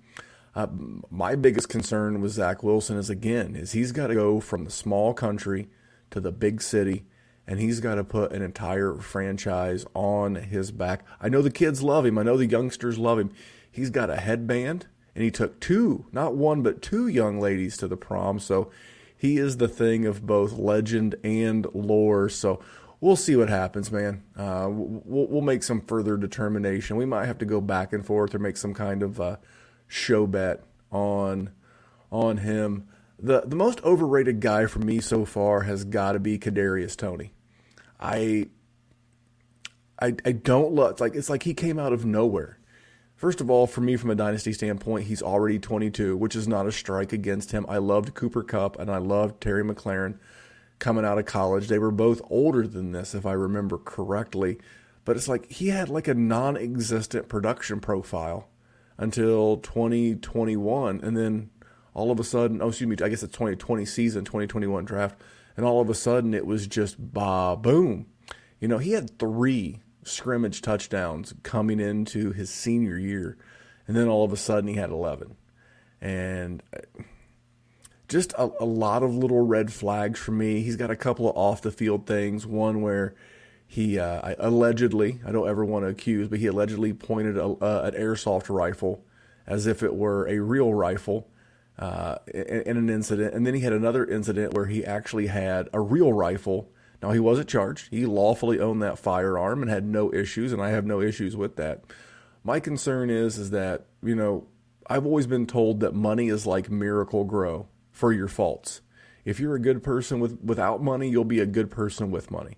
Uh, my biggest concern with Zach Wilson is, again, is he's got to go from the small country to the big city, and he's got to put an entire franchise on his back. I know the kids love him. I know the youngsters love him. He's got a headband, and he took two, not one, but two young ladies to the prom. So he is the thing of both legend and lore. So we'll see what happens, man. Uh, we'll, we'll make some further determination. We might have to go back and forth or make some kind of uh, show bet on on him. The the most overrated guy for me so far has got to be Kadarius Toney. I I I don't love. It's like it's like he came out of nowhere. First of all, for me, from a dynasty standpoint, he's already twenty-two, which is not a strike against him. I loved Cooper Kupp and I loved Terry McLaurin coming out of college. They were both older than this, if I remember correctly. But it's like he had like a non-existent production profile until twenty twenty-one. And then all of a sudden, oh, excuse me, I guess it's twenty twenty season, twenty twenty-one draft. And all of a sudden it was just ba-boom. You know, he had three scrimmage touchdowns coming into his senior year, and then all of a sudden he had eleven, and just a, a lot of little red flags for me. He's got a couple of off the field things, one where he uh, I allegedly, I don't ever want to accuse, but he allegedly pointed a, uh, an airsoft rifle as if it were a real rifle uh, in, in an incident, and then he had another incident where he actually had a real rifle. Now, he wasn't charged. He lawfully owned that firearm and had no issues, and I have no issues with that. My concern is, is that, you know, I've always been told that money is like miracle grow for your faults. If you're a good person with, without money, you'll be a good person with money.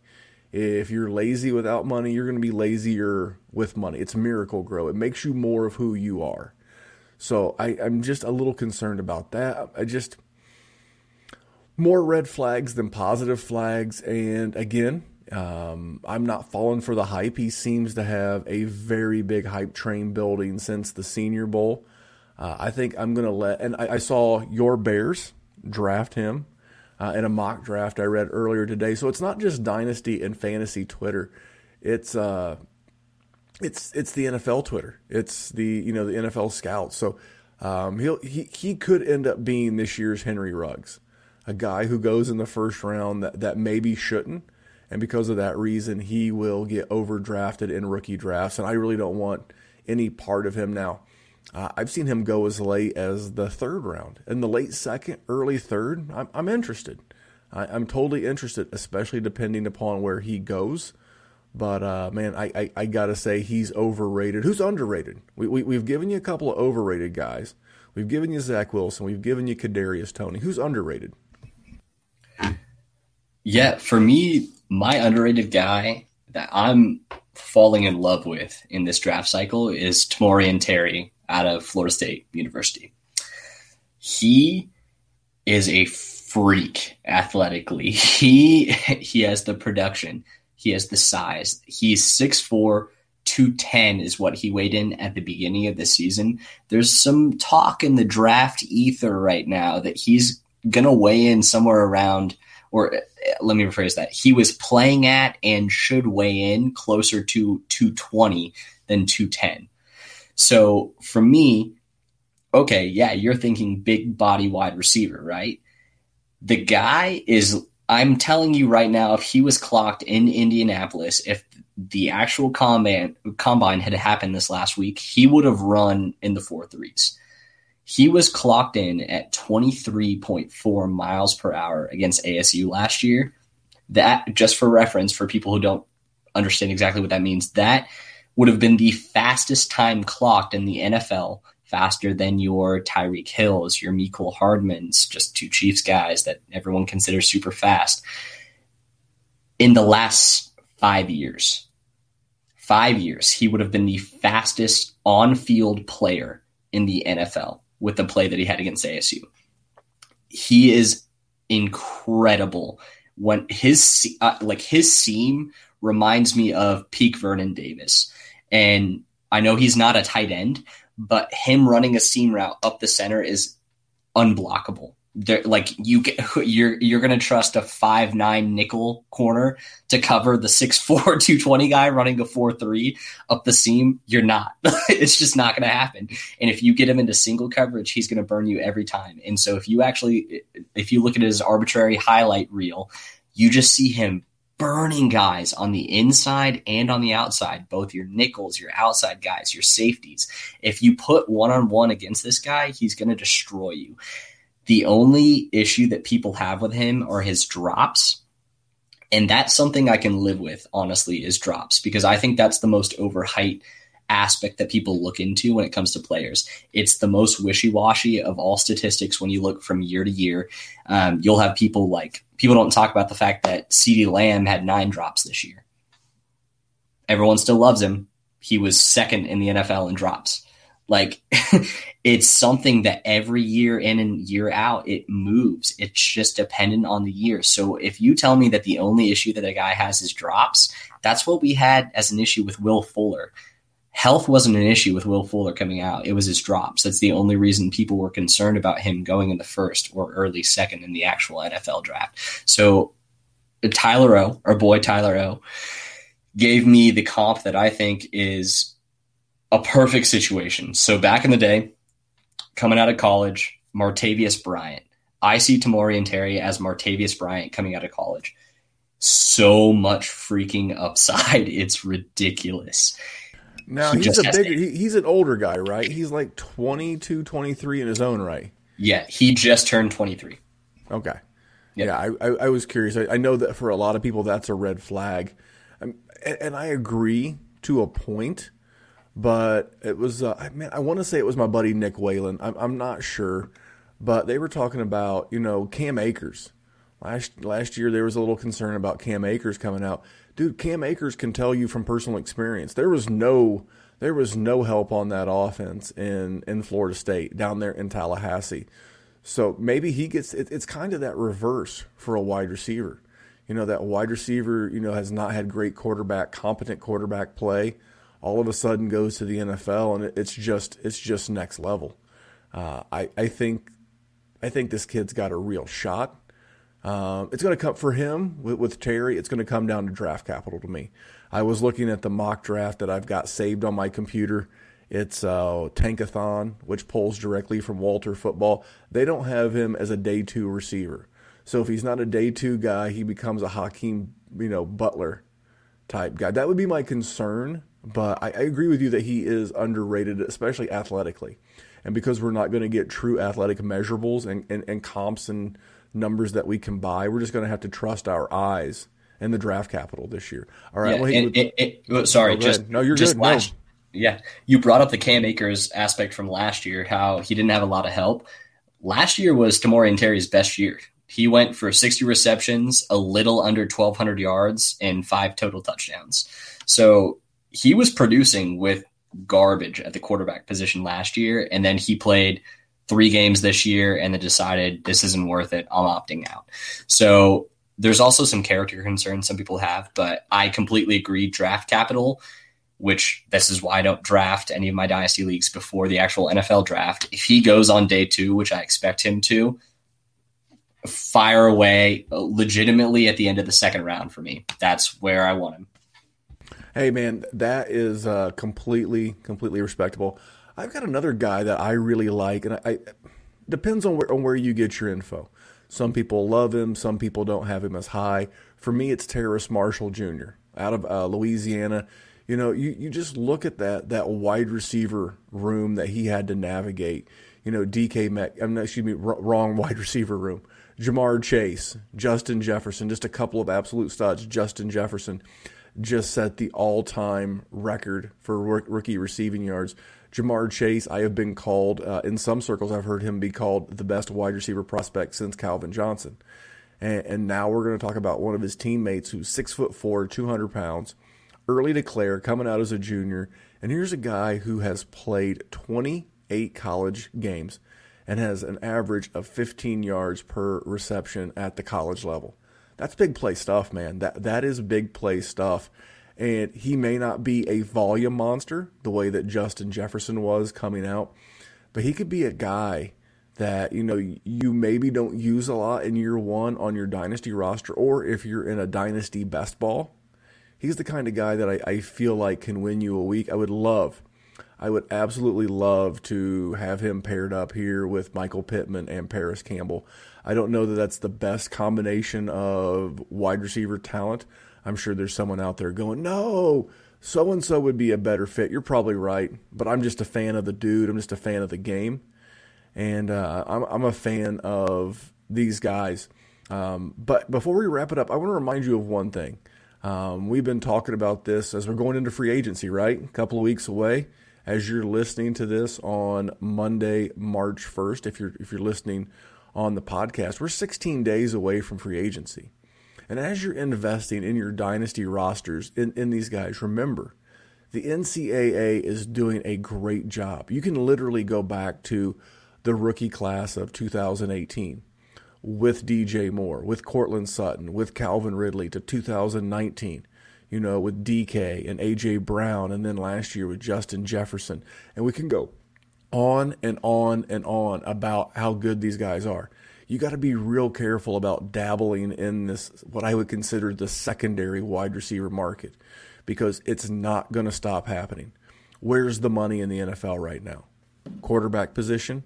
If you're lazy without money, you're going to be lazier with money. It's miracle grow. It makes you more of who you are. So I, I'm just a little concerned about that. I just, more red flags than positive flags. And again, um, I'm not falling for the hype. He seems to have a very big hype train building since the Senior Bowl. Uh, I think I'm going to let, and I, I saw your Bears draft him uh, in a mock draft I read earlier today. So it's not just Dynasty and Fantasy Twitter. It's, uh, it's, it's the N F L Twitter. It's the, you know, the N F L scouts. So um, he'll, he, he could end up being this year's Henry Ruggs, a guy who goes in the first round that, that maybe shouldn't. And because of that reason, he will get overdrafted in rookie drafts. And I really don't want any part of him now. Uh, I've seen him go as late as the third round. In the late second, early third, I'm, I'm interested. I, I'm totally interested, especially depending upon where he goes. But, uh, man, I, I, I got to say he's overrated. Who's underrated? We, we, we've given you a couple of overrated guys. We've given you Zach Wilson. We've given you Kadarius Toney. Who's underrated? Yeah, for me, my underrated guy that I'm falling in love with in this draft cycle is Tamorrion Terry out of Florida State University. He is a freak athletically. He he has the production. He has the size. He's six four, two ten is what he weighed in at the beginning of the season. There's some talk in the draft ether right now that he's going to weigh in somewhere around, or let me rephrase that. He was playing at and should weigh in closer to two twenty than two ten. So for me, okay, yeah, you're thinking big body wide receiver, right? The guy is, I'm telling you right now, if he was clocked in Indianapolis, if the actual combine, combine had happened this last week, he would have run in the four threes. He was clocked in at twenty-three point four miles per hour against A S U last year. That, just for reference, for people who don't understand exactly what that means, that would have been the fastest time clocked in the N F L, faster than your Tyreek Hills, your Mecole Hardmans, just two Chiefs guys that everyone considers super fast, in the last five years. Five years, he would have been the fastest on-field player in the N F L with the play that he had against A S U. He is incredible. When his uh, like his seam reminds me of peak Vernon Davis. And I know he's not a tight end, but him running a seam route up the center is unblockable. They're, like you, get, you're you're going to trust a five nine nickel corner to cover the six four, two twenty guy running a four three up the seam? You're not. It's just not going to happen. And if you get him into single coverage, he's going to burn you every time. And so if you actually, if you look at his arbitrary highlight reel, you just see him burning guys on the inside and on the outside, both your nickels, your outside guys, your safeties. If you put one-on-one against this guy, he's going to destroy you. The only issue that people have with him are his drops, and that's something I can live with, honestly, is drops, because I think that's the most overhyped aspect that people look into when it comes to players. It's the most wishy-washy of all statistics when you look from year to year. Um, you'll have people like, people don't talk about the fact that CeeDee Lamb had nine drops this year. Everyone still loves him. He was second in the N F L in drops. Like, it's something that every year in and year out, it moves. It's just dependent on the year. So if you tell me that the only issue that a guy has is drops, that's what we had as an issue with Will Fuller. Health wasn't an issue with Will Fuller coming out. It was his drops. That's the only reason people were concerned about him going in the first or early second in the actual N F L draft. So Tyler O, our boy Tyler O, gave me the comp that I think is a perfect situation. So back in the day, coming out of college, Martavius Bryant. I see Tamorrion Terry as Martavius Bryant coming out of college. So much freaking upside. It's ridiculous. Now, he he's a bigger, he, he's an older guy, right? He's like twenty-two, twenty-three in his own right. Yeah, he just turned twenty-three. Okay. Yep. Yeah, I, I, I was curious. I, I know that for a lot of people, that's a red flag. I'm, and, and I agree to a point. But it was, uh, I mean, I want to say it was my buddy Nick Whalen. I'm, I'm not sure, but they were talking about, you know, Cam Akers. Last last year, there was a little concern about Cam Akers coming out. Dude, Cam Akers can tell you from personal experience. There was no, there was no help on that offense in in Florida State down there in Tallahassee. So maybe he gets. It, it's kind of that reverse for a wide receiver. You know, that wide receiver, you know, has not had great quarterback, competent quarterback play. All of a sudden goes to the N F L, and it's just it's just next level. Uh, I I think I think this kid's got a real shot. Uh, it's going to come for him with, with Terry. It's going to come down to draft capital to me. I was looking at the mock draft that I've got saved on my computer. It's uh, Tankathon, which pulls directly from Walter Football. They don't have him as a day two receiver. So if he's not a day two guy, he becomes a Hakeem, you know, Butler type guy. That would be my concern. But I, I agree with you that he is underrated, especially athletically. And because we're not going to get true athletic measurables and, and, and comps and numbers that we can buy, we're just going to have to trust our eyes and the draft capital this year. All right. Yeah, well, and, would, and, and, sorry, oh, just no, you're just good. Last, no. Yeah, you brought up the Cam Akers aspect from last year, how he didn't have a lot of help. Last year was Tamorrion Terry's best year. He went for sixty receptions, a little under twelve hundred yards, and five total touchdowns. So he was producing with garbage at the quarterback position last year, and then he played three games this year and then decided this isn't worth it. I'm opting out. So there's also some character concerns some people have, but I completely agree. Draft capital, which this is why I don't draft any of my dynasty leagues before the actual N F L draft. If he goes on day two, which I expect him to, fire away legitimately at the end of the second round for me. That's where I want him. Hey, man, that is uh, completely, completely respectable. I've got another guy that I really like, and I, I depends on where, on where you get your info. Some people love him. Some people don't have him as high. For me, it's Terrace Marshall Junior out of uh, Louisiana. You know, you, you just look at that that wide receiver room that he had to navigate. You know, D K Metcalf, I'm not, excuse me, wrong wide receiver room. Ja'Marr Chase, Justin Jefferson, just a couple of absolute studs. Justin Jefferson just set the all-time record for rookie receiving yards. Ja'Marr Chase, I have been called, uh, in some circles I've heard him be called the best wide receiver prospect since Calvin Johnson. And, and now we're going to talk about one of his teammates who's six foot four, two hundred pounds, early declare, coming out as a junior. And here's a guy who has played twenty-eight college games and has an average of fifteen yards per reception at the college level. That's big play stuff, man. That that is big play stuff. And he may not be a volume monster the way that Justin Jefferson was coming out, but he could be a guy that, you know, you maybe don't use a lot in year one on your dynasty roster, or if you're in a dynasty best ball, he's the kind of guy that I, I feel like can win you a week. I would love, I would absolutely love to have him paired up here with Michael Pittman and Paris Campbell. I don't know that that's the best combination of wide receiver talent. I'm sure there's someone out there going, no, so-and-so would be a better fit. You're probably right, but I'm just a fan of the dude. I'm just a fan of the game, and uh, I'm, I'm a fan of these guys. Um, but before we wrap it up, I want to remind you of one thing. Um, we've been talking about this as we're going into free agency, right? A couple of weeks away. As you're listening to this on Monday, March first, if you're if you're listening on the podcast, we're sixteen days away from free agency. And as you're investing in your dynasty rosters, in, in these guys, remember, the N C double A is doing a great job. You can literally go back to the rookie class of two thousand eighteen with D J Moore, with Cortland Sutton, with Calvin Ridley, to two thousand nineteen, you know, with D K and A J Brown, and then last year with Justin Jefferson. And we can go on and on and on about how good these guys are. You got to be real careful about dabbling in this, what I would consider the secondary wide receiver market, because it's not going to stop happening. Where's the money in the N F L right now? Quarterback position,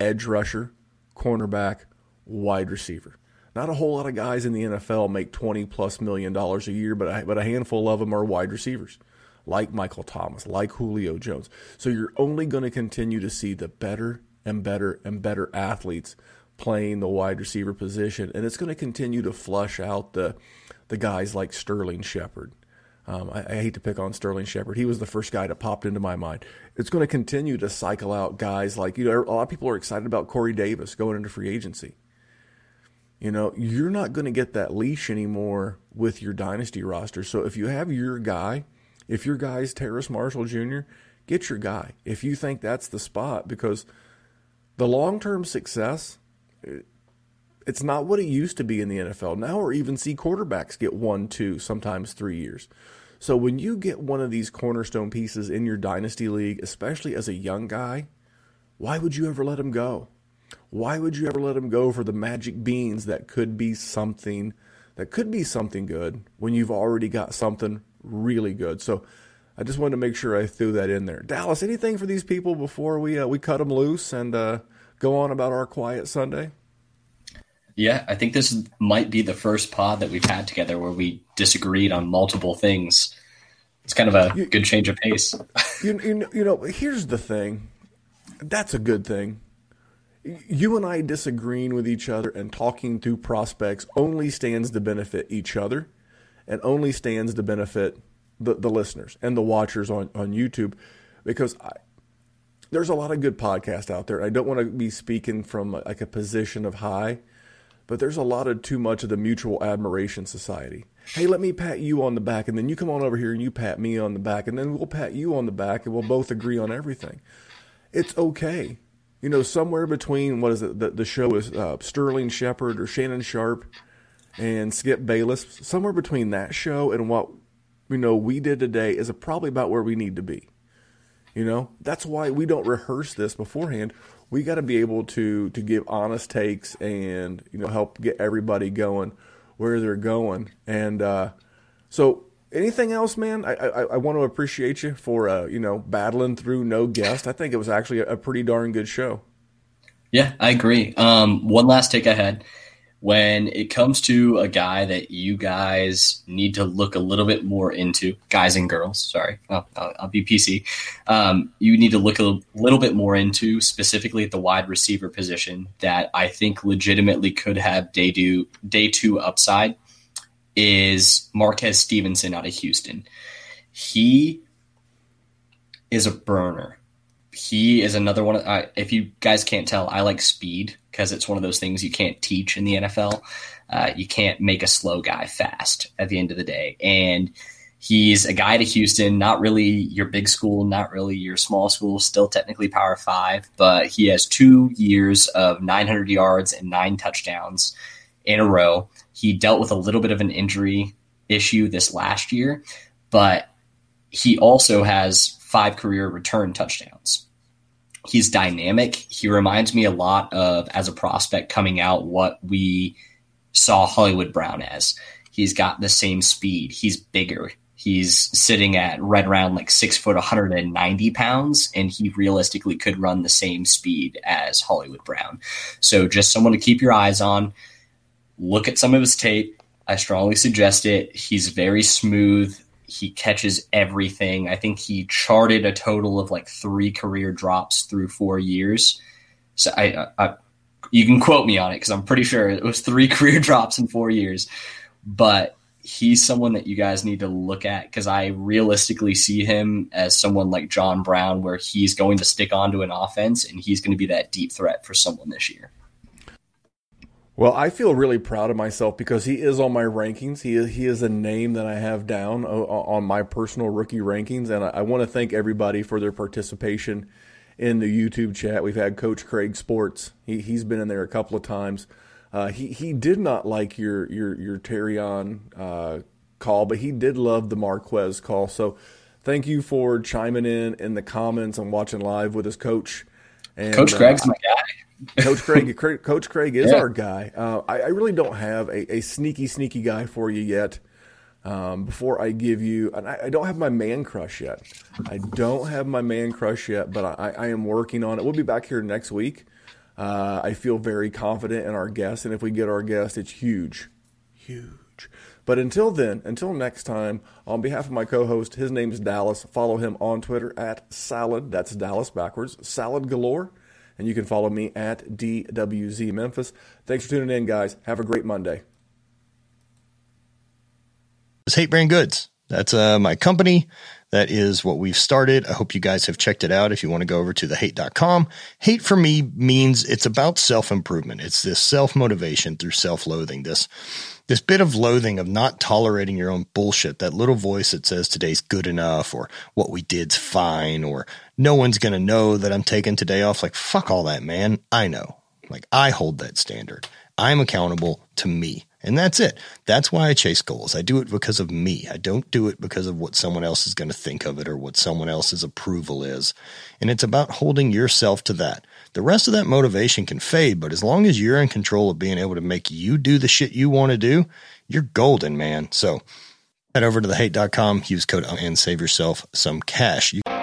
edge rusher, cornerback, wide receiver. Not a whole lot of guys in the N F L make twenty plus million dollars a year, but a, but a handful of them are wide receivers, like Michael Thomas, like Julio Jones. So you're only going to continue to see the better and better and better athletes playing the wide receiver position, and it's going to continue to flush out the the guys like Sterling Shepard, Um, I, I hate to pick on Sterling Shepard. He was the first guy that popped into my mind. It's going to continue to cycle out guys like, you know, a lot of people are excited about Corey Davis going into free agency. You know, you're not going to get that leash anymore with your dynasty roster. So if you have your guy, if your guy is Terrace Marshall Junior, get your guy. If you think that's the spot, because the long-term success, it's not what it used to be in the N F L. Now or even see quarterbacks get one, two, sometimes three years. So when you get one of these cornerstone pieces in your dynasty league, especially as a young guy, why would you ever let him go? Why would you ever let him go for the magic beans that could be something, that could be something good when you've already got something really good? So I just wanted to make sure I threw that in there. Dallas, anything for these people before we uh, we cut them loose and uh, go on about our quiet Sunday? Yeah, I think this might be the first pod that we've had together where we disagreed on multiple things. It's kind of a you, good change of pace. you, you, know, you know, here's the thing. That's a good thing. You and I disagreeing with each other and talking through prospects only stands to benefit each other and only stands to benefit The, the listeners and the watchers on, on YouTube, because I, there's a lot of good podcasts out there. I don't want to be speaking from like a position of high, but there's a lot of too much of the mutual admiration society. Hey, let me pat you on the back, and then you come on over here and you pat me on the back, and then we'll pat you on the back, and we'll both agree on everything. It's okay. You know, somewhere between, what is it, the, the show is uh, Sterling Shepard or Shannon Sharp and Skip Bayless, somewhere between that show and what you know, we did today is probably about where we need to be. You know, that's why we don't rehearse this beforehand. We got to be able to to give honest takes and, you know, help get everybody going where they're going. And uh, so anything else, man? I, I, I want to appreciate you for, uh, you know, battling through no guest. I think it was actually a pretty darn good show. Yeah, I agree. Um, one last take I had. When it comes to a guy that you guys need to look a little bit more into, guys and girls, sorry, I'll, I'll be P C. Um, you need to look a little bit more into, specifically at the wide receiver position, that I think legitimately could have day two, day two upside, is Marquez Stevenson out of Houston. He is a burner. He is another one. I, if you guys can't tell, I like speed because it's one of those things you can't teach in the N F L. Uh, you can't make a slow guy fast at the end of the day. And he's a guy to Houston, not really your big school, not really your small school, still technically power five, but he has two years of nine hundred yards and nine touchdowns in a row. He dealt with a little bit of an injury issue this last year, but he also has five career return touchdowns. He's dynamic. He reminds me a lot of, as a prospect coming out, what we saw Hollywood Brown as. He's got the same speed. He's bigger. He's sitting at right around like six foot, one hundred ninety pounds, and he realistically could run the same speed as Hollywood Brown. So just someone to keep your eyes on. Look at some of his tape. I strongly suggest it. He's very smooth. He catches everything. I think he charted a total of like three career drops through four years. So I, I you can quote me on it because I'm pretty sure it was three career drops in four years. But he's someone that you guys need to look at because I realistically see him as someone like John Brown, where he's going to stick onto an offense and he's going to be that deep threat for someone this year. Well, I feel really proud of myself because he is on my rankings. He is, he is a name that I have down on my personal rookie rankings, and I, I want to thank everybody for their participation in the YouTube chat. We've had Coach Craig Sports. He, he's been in there a couple of times. Uh, he he did not like your your your Terrion uh, call, but he did love the Marquez call. So thank you for chiming in in the comments and watching live with us, Coach. And, Coach Craig's uh, my guy. Coach Craig, Coach Craig is yeah. our guy. Uh, I, I really don't have a, a sneaky, sneaky guy for you yet. Um, before I give you, and I, I don't have my man crush yet. I don't have my man crush yet, but I, I am working on it. We'll be back here next week. Uh, I feel very confident in our guest, and if we get our guest, it's huge, huge. But until then, until next time, on behalf of my co-host, his name is Dallas. Follow him on Twitter at Salad. That's Dallas backwards. Salad Galore. And you can follow me at D W Z Memphis. Thanks for tuning in, guys. Have a great Monday. It's Hate Brand Goods. that's uh, my company. That is what we've started. I hope you guys have checked it out. If you want to go over to the hate dot com, hate for me means it's about self-improvement. It's this self-motivation through self-loathing, this this bit of loathing of not tolerating your own bullshit, that little voice that says today's good enough or what we did's fine or no one's going to know that I'm taking today off. Like, fuck all that, man. I know. Like, I hold that standard. I'm accountable to me. And that's it. That's why I chase goals. I do it because of me. I don't do it because of what someone else is going to think of it or what someone else's approval is. And it's about holding yourself to that. The rest of that motivation can fade, but as long as you're in control of being able to make you do the shit you want to do, you're golden, man. So head over to the hate dot com, use code and save yourself some cash. You-